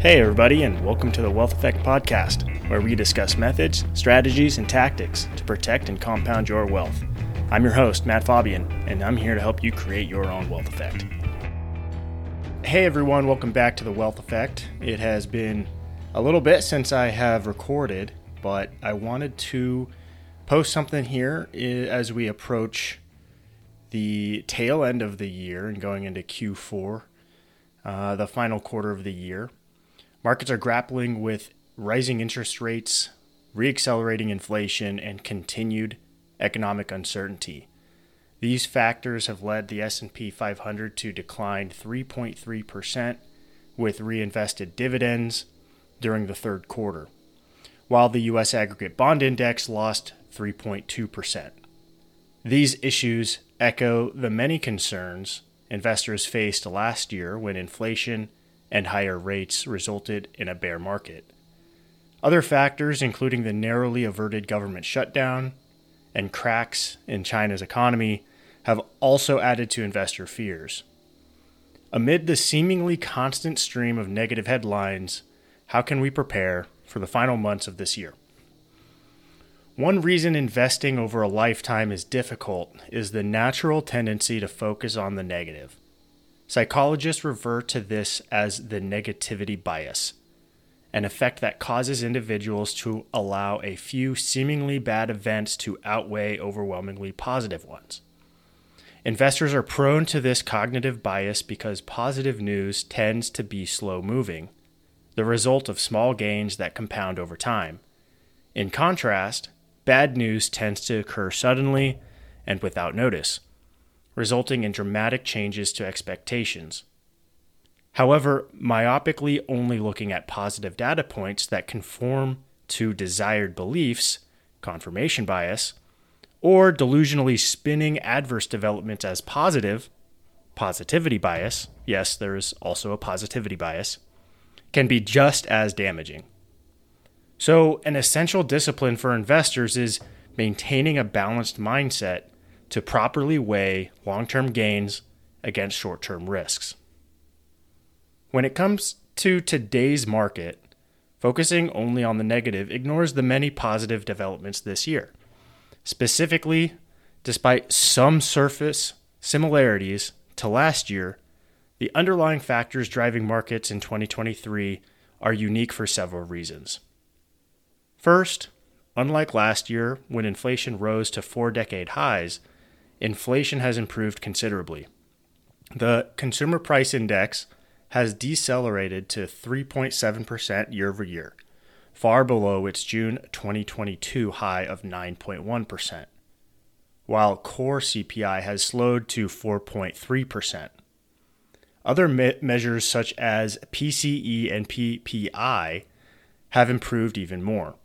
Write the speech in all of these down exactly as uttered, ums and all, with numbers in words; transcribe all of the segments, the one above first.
Hey everybody, and welcome to the Wealth Effect Podcast, where we discuss methods, strategies, and tactics to protect and compound your wealth. I'm your host, Matt Faubion, and I'm here to help you create your own wealth effect. Hey everyone, welcome back to the Wealth Effect. It has been a little bit since I have recorded, but I wanted to post something here as we approach the tail end of the year and going into Q four, uh, the final quarter of the year. Markets are grappling with rising interest rates, re-accelerating inflation, and continued economic uncertainty. These factors have led the S and P five hundred to decline three point three percent with reinvested dividends during the third quarter, while the U S Aggregate Bond Index lost three point two percent. These issues echo the many concerns investors faced last year when inflation and higher rates resulted in a bear market. Other factors, including the narrowly averted government shutdown and cracks in China's economy, have also added to investor fears. Amid the seemingly constant stream of negative headlines, how can we prepare for the final months of this year? One reason investing over a lifetime is difficult is the natural tendency to focus on the negative. Psychologists refer to this as the negativity bias, an effect that causes individuals to allow a few seemingly bad events to outweigh overwhelmingly positive ones. Investors are prone to this cognitive bias because positive news tends to be slow-moving, the result of small gains that compound over time. In contrast, bad news tends to occur suddenly and without notice, resulting in dramatic changes to expectations. However, myopically only looking at positive data points that conform to desired beliefs, confirmation bias, or delusionally spinning adverse developments as positive, positivity bias, yes, there is also a positivity bias, can be just as damaging. So, an essential discipline for investors is maintaining a balanced mindset to properly weigh long-term gains against short-term risks. When it comes to today's market, focusing only on the negative ignores the many positive developments this year. Specifically, despite some surface similarities to last year, the underlying factors driving markets in twenty twenty-three are unique for several reasons. First, unlike last year, when inflation rose to four-decade highs, inflation has improved considerably. The Consumer Price Index has decelerated to three point seven percent year over year, far below its June twenty twenty-two high of nine point one percent, while Core C P I has slowed to four point three percent. Other me- measures such as P C E and P P I have improved even more.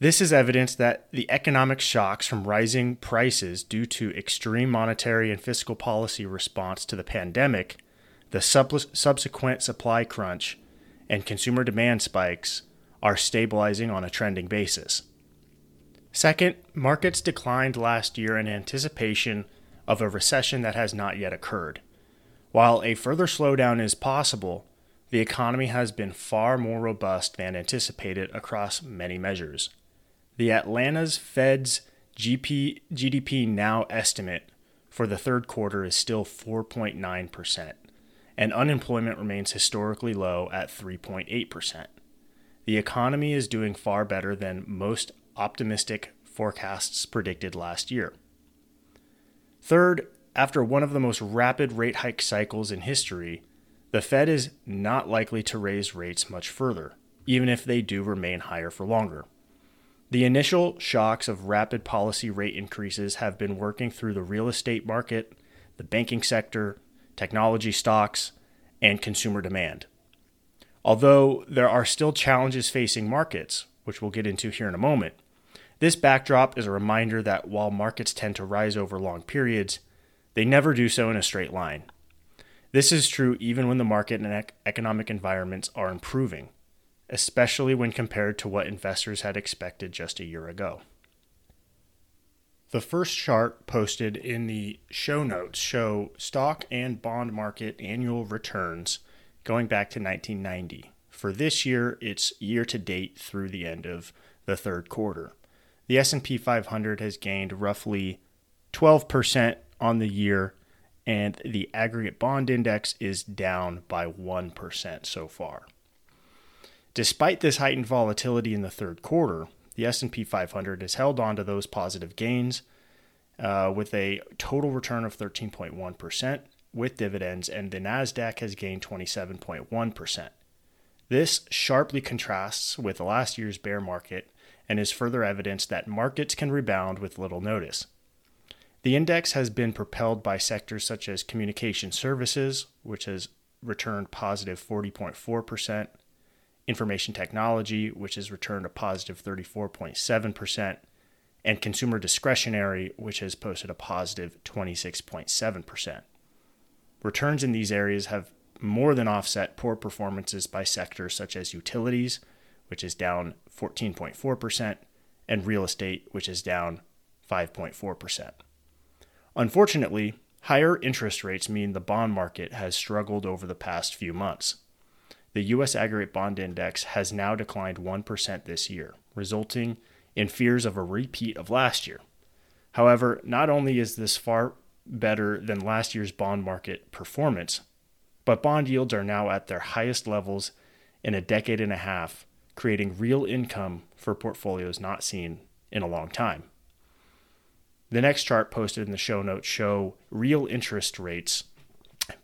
This is evidence that the economic shocks from rising prices due to extreme monetary and fiscal policy response to the pandemic, the subsequent supply crunch, and consumer demand spikes are stabilizing on a trending basis. Second, markets declined last year in anticipation of a recession that has not yet occurred. While a further slowdown is possible, the economy has been far more robust than anticipated across many measures. The Atlanta's Fed's G D P now estimate for the third quarter is still four point nine percent, and unemployment remains historically low at three point eight percent. The economy is doing far better than most optimistic forecasts predicted last year. Third, after one of the most rapid rate hike cycles in history, the Fed is not likely to raise rates much further, even if they do remain higher for longer. The initial shocks of rapid policy rate increases have been working through the real estate market, the banking sector, technology stocks, and consumer demand. Although there are still challenges facing markets, which we'll get into here in a moment, this backdrop is a reminder that while markets tend to rise over long periods, they never do so in a straight line. This is true even when the market and economic environments are improving, especially when compared to what investors had expected just a year ago. The first chart posted in the show notes show stock and bond market annual returns going back to nineteen ninety, For this year, it's year-to-date through the end of the third quarter. The S and P five hundred has gained roughly twelve percent on the year, and the aggregate bond index is down by one percent so far. Despite this heightened volatility in the third quarter, the S and P five hundred has held on to those positive gains uh, with a total return of thirteen point one percent with dividends, and the NASDAQ has gained twenty-seven point one percent. This sharply contrasts with last year's bear market and is further evidence that markets can rebound with little notice. The index has been propelled by sectors such as communication services, which has returned positive forty point four percent, information technology, which has returned a positive thirty-four point seven percent, and consumer discretionary, which has posted a positive twenty-six point seven percent. Returns in these areas have more than offset poor performances by sectors such as utilities, which is down fourteen point four percent, and real estate, which is down five point four percent. Unfortunately, higher interest rates mean the bond market has struggled over the past few months. The U S Aggregate Bond Index has now declined one percent this year, resulting in fears of a repeat of last year. However, not only is this far better than last year's bond market performance, but bond yields are now at their highest levels in a decade and a half, creating real income for portfolios not seen in a long time. The next chart posted in the show notes show real interest rates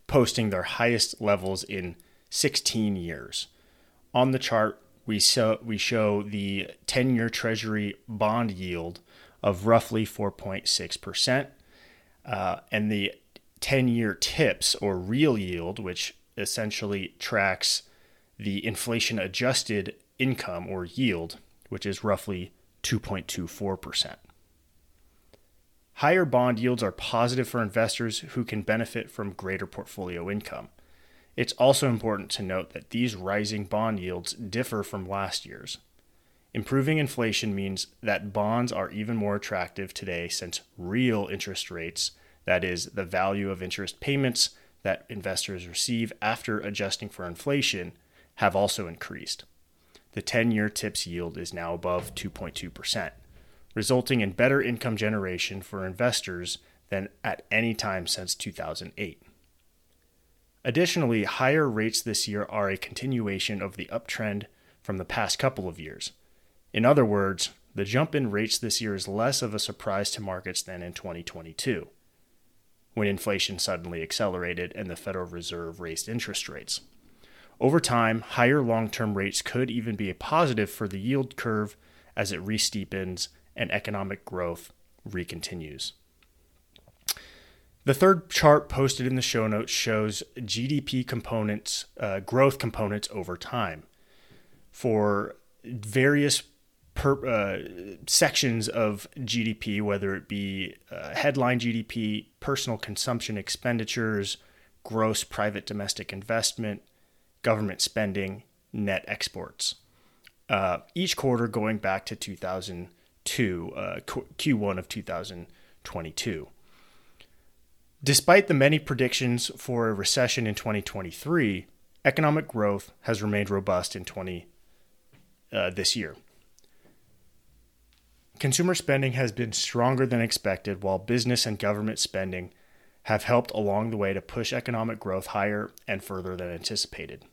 posting their highest levels in sixteen years. On the chart, we show, we show the ten-year Treasury bond yield of roughly four point six percent, uh, and the ten-year TIPS, or real yield, which essentially tracks the inflation-adjusted income or yield, which is roughly two point two four percent. Higher bond yields are positive for investors who can benefit from greater portfolio income. It's also important to note that these rising bond yields differ from last year's. Improving inflation means that bonds are even more attractive today since real interest rates, that is, the value of interest payments that investors receive after adjusting for inflation, have also increased. The ten-year TIPS yield is now above two point two percent. resulting in better income generation for investors than at any time since two thousand eight. Additionally, higher rates this year are a continuation of the uptrend from the past couple of years. In other words, the jump in rates this year is less of a surprise to markets than in twenty twenty-two, when inflation suddenly accelerated and the Federal Reserve raised interest rates. Over time, higher long-term rates could even be a positive for the yield curve as it re-steepens and economic growth recontinues. The third chart posted in the show notes shows G D P components, uh, growth components over time for various per, uh, sections of G D P, whether it be uh, headline G D P, personal consumption expenditures, gross private domestic investment, government spending, net exports. Uh, each quarter going back to two thousand two, uh, Q one of two thousand twenty-two. Despite the many predictions for a recession in twenty twenty-three, economic growth has remained robust in twenty uh, this year. Consumer spending has been stronger than expected, while business and government spending have helped along the way to push economic growth higher and further than anticipated.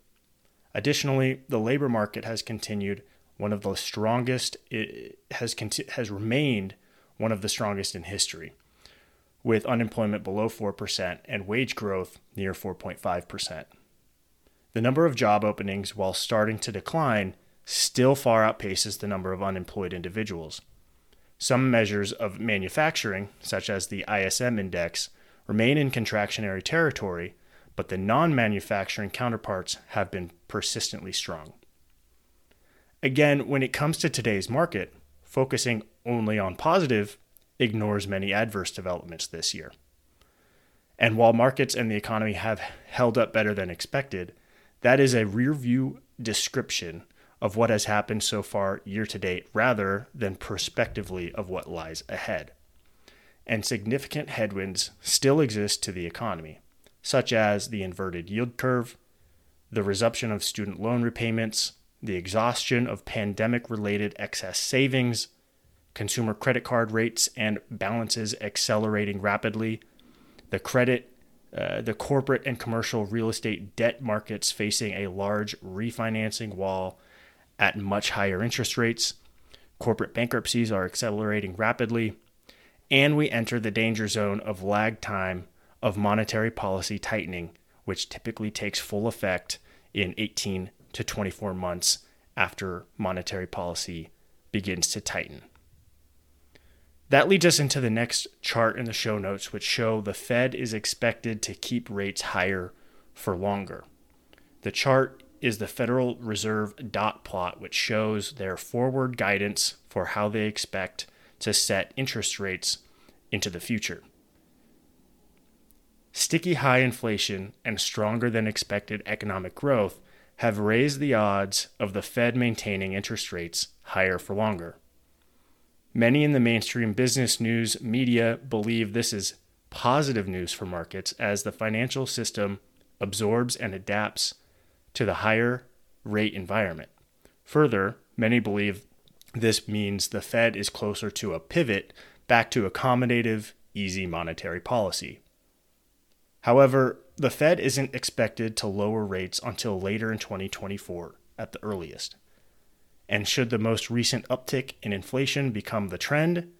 Additionally, the labor market has continued one of the strongest, it has conti- has remained one of the strongest in history, with unemployment below four percent and wage growth near four point five percent. The number of job openings, while starting to decline, still far outpaces the number of unemployed individuals. Some measures of manufacturing, such as the I S M index, remain in contractionary territory, but the non-manufacturing counterparts have been persistently strong. Again, when it comes to today's market, focusing only on positive ignores many adverse developments this year. And while markets and the economy have held up better than expected, that is a rearview description of what has happened so far year to date rather than prospectively of what lies ahead. And significant headwinds still exist to the economy, such as the inverted yield curve, the resumption of student loan repayments, the exhaustion of pandemic-related excess savings, consumer credit card rates and balances accelerating rapidly, the credit, uh, the corporate and commercial real estate debt markets facing a large refinancing wall at much higher interest rates, corporate bankruptcies are accelerating rapidly, and we enter the danger zone of lag time of monetary policy tightening, which typically takes full effect in eighteen to twenty-four months after monetary policy begins to tighten. That leads us into the next chart in the show notes, which show the Fed is expected to keep rates higher for longer. The chart is the Federal Reserve dot plot, which shows their forward guidance for how they expect to set interest rates into the future. Sticky high inflation and stronger than expected economic growth have raised the odds of the Fed maintaining interest rates higher for longer. Many in the mainstream business news media believe this is positive news for markets as the financial system absorbs and adapts to the higher rate environment. Further, many believe this means the Fed is closer to a pivot back to accommodative, easy monetary policy. However, the Fed isn't expected to lower rates until later in twenty twenty-four at the earliest. And should the most recent uptick in inflation become the trend,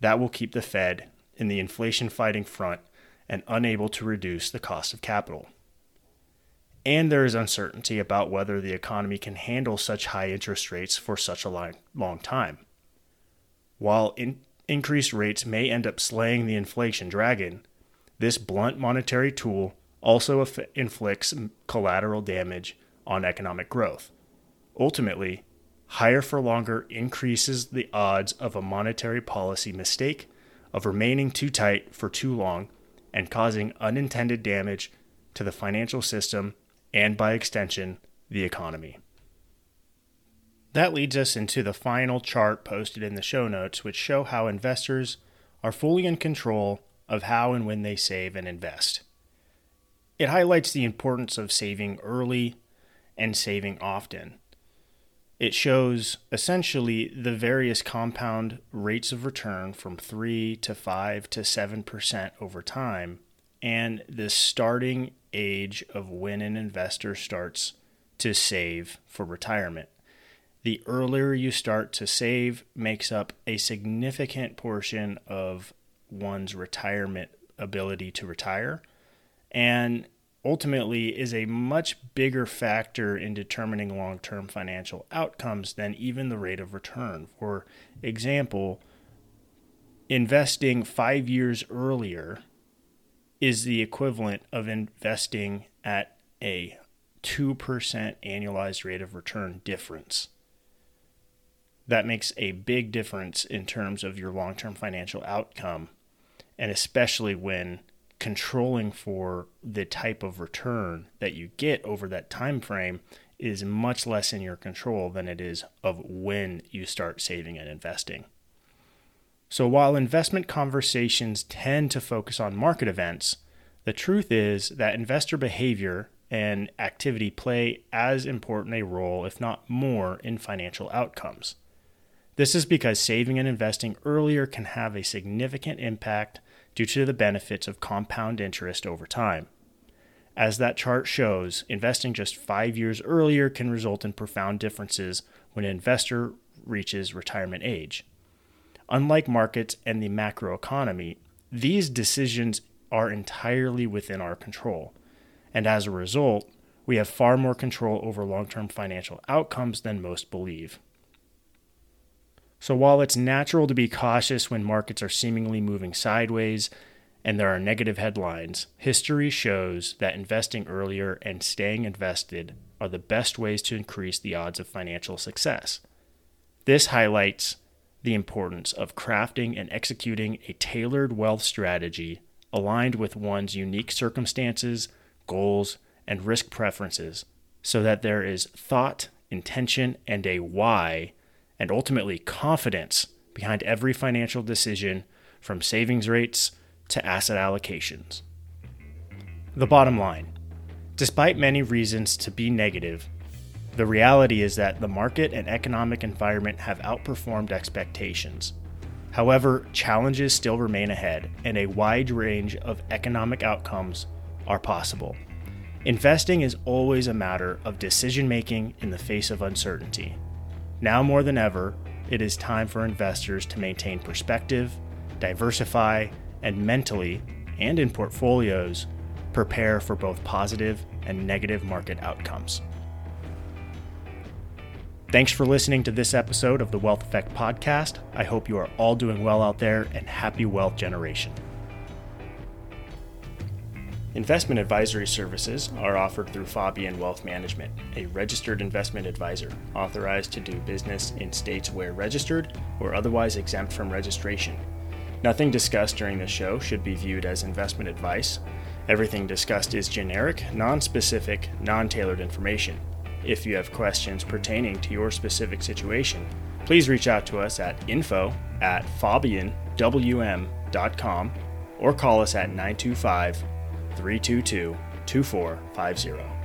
that will keep the Fed in the inflation-fighting front and unable to reduce the cost of capital. And there is uncertainty about whether the economy can handle such high interest rates for such a long time. While in- increased rates may end up slaying the inflation dragon, this blunt monetary tool also aff- inflicts collateral damage on economic growth. Ultimately, higher for longer increases the odds of a monetary policy mistake of remaining too tight for too long and causing unintended damage to the financial system and, by extension, the economy. That leads us into the final chart posted in the show notes, which show how investors are fully in control of how and when they save and invest. It highlights the importance of saving early and saving often. It shows essentially the various compound rates of return from three to five to seven percent over time, and the starting age of when an investor starts to save for retirement. The earlier you start to save makes up a significant portion of one's retirement ability to retire, and ultimately is a much bigger factor in determining long-term financial outcomes than even the rate of return. For example, investing five years earlier is the equivalent of investing at a two percent annualized rate of return difference. That makes a big difference in terms of your long-term financial outcome, and especially when controlling for the type of return that you get over that time frame is much less in your control than it is of when you start saving and investing. So while investment conversations tend to focus on market events, the truth is that investor behavior and activity play as important a role, if not more, in financial outcomes. This is because saving and investing earlier can have a significant impact due to the benefits of compound interest over time. As that chart shows, investing just five years earlier can result in profound differences when an investor reaches retirement age. Unlike markets and the macroeconomy, these decisions are entirely within our control, and as a result, we have far more control over long-term financial outcomes than most believe. So while it's natural to be cautious when markets are seemingly moving sideways and there are negative headlines, history shows that investing earlier and staying invested are the best ways to increase the odds of financial success. This highlights the importance of crafting and executing a tailored wealth strategy aligned with one's unique circumstances, goals, and risk preferences so that there is thought, intention, and a why, and ultimately confidence behind every financial decision from savings rates to asset allocations. The bottom line, Despite many reasons to be negative, the reality is that the market and economic environment have outperformed expectations. However, challenges still remain ahead, and a wide range of economic outcomes are possible. Investing is always a matter of decision-making in the face of uncertainty. Now more than ever, it is time for investors to maintain perspective, diversify, and mentally, and in portfolios, prepare for both positive and negative market outcomes. Thanks for listening to this episode of the Wealth Effect Podcast. I hope you are all doing well out there, and happy wealth generation. Investment advisory services are offered through Faubion Wealth Management, a registered investment advisor authorized to do business in states where registered or otherwise exempt from registration. Nothing discussed during the show should be viewed as investment advice. Everything discussed is generic, non-specific, non-tailored information. If you have questions pertaining to your specific situation, please reach out to us at info at faubionwm.com or call us at nine two five, three two two, two four five zero.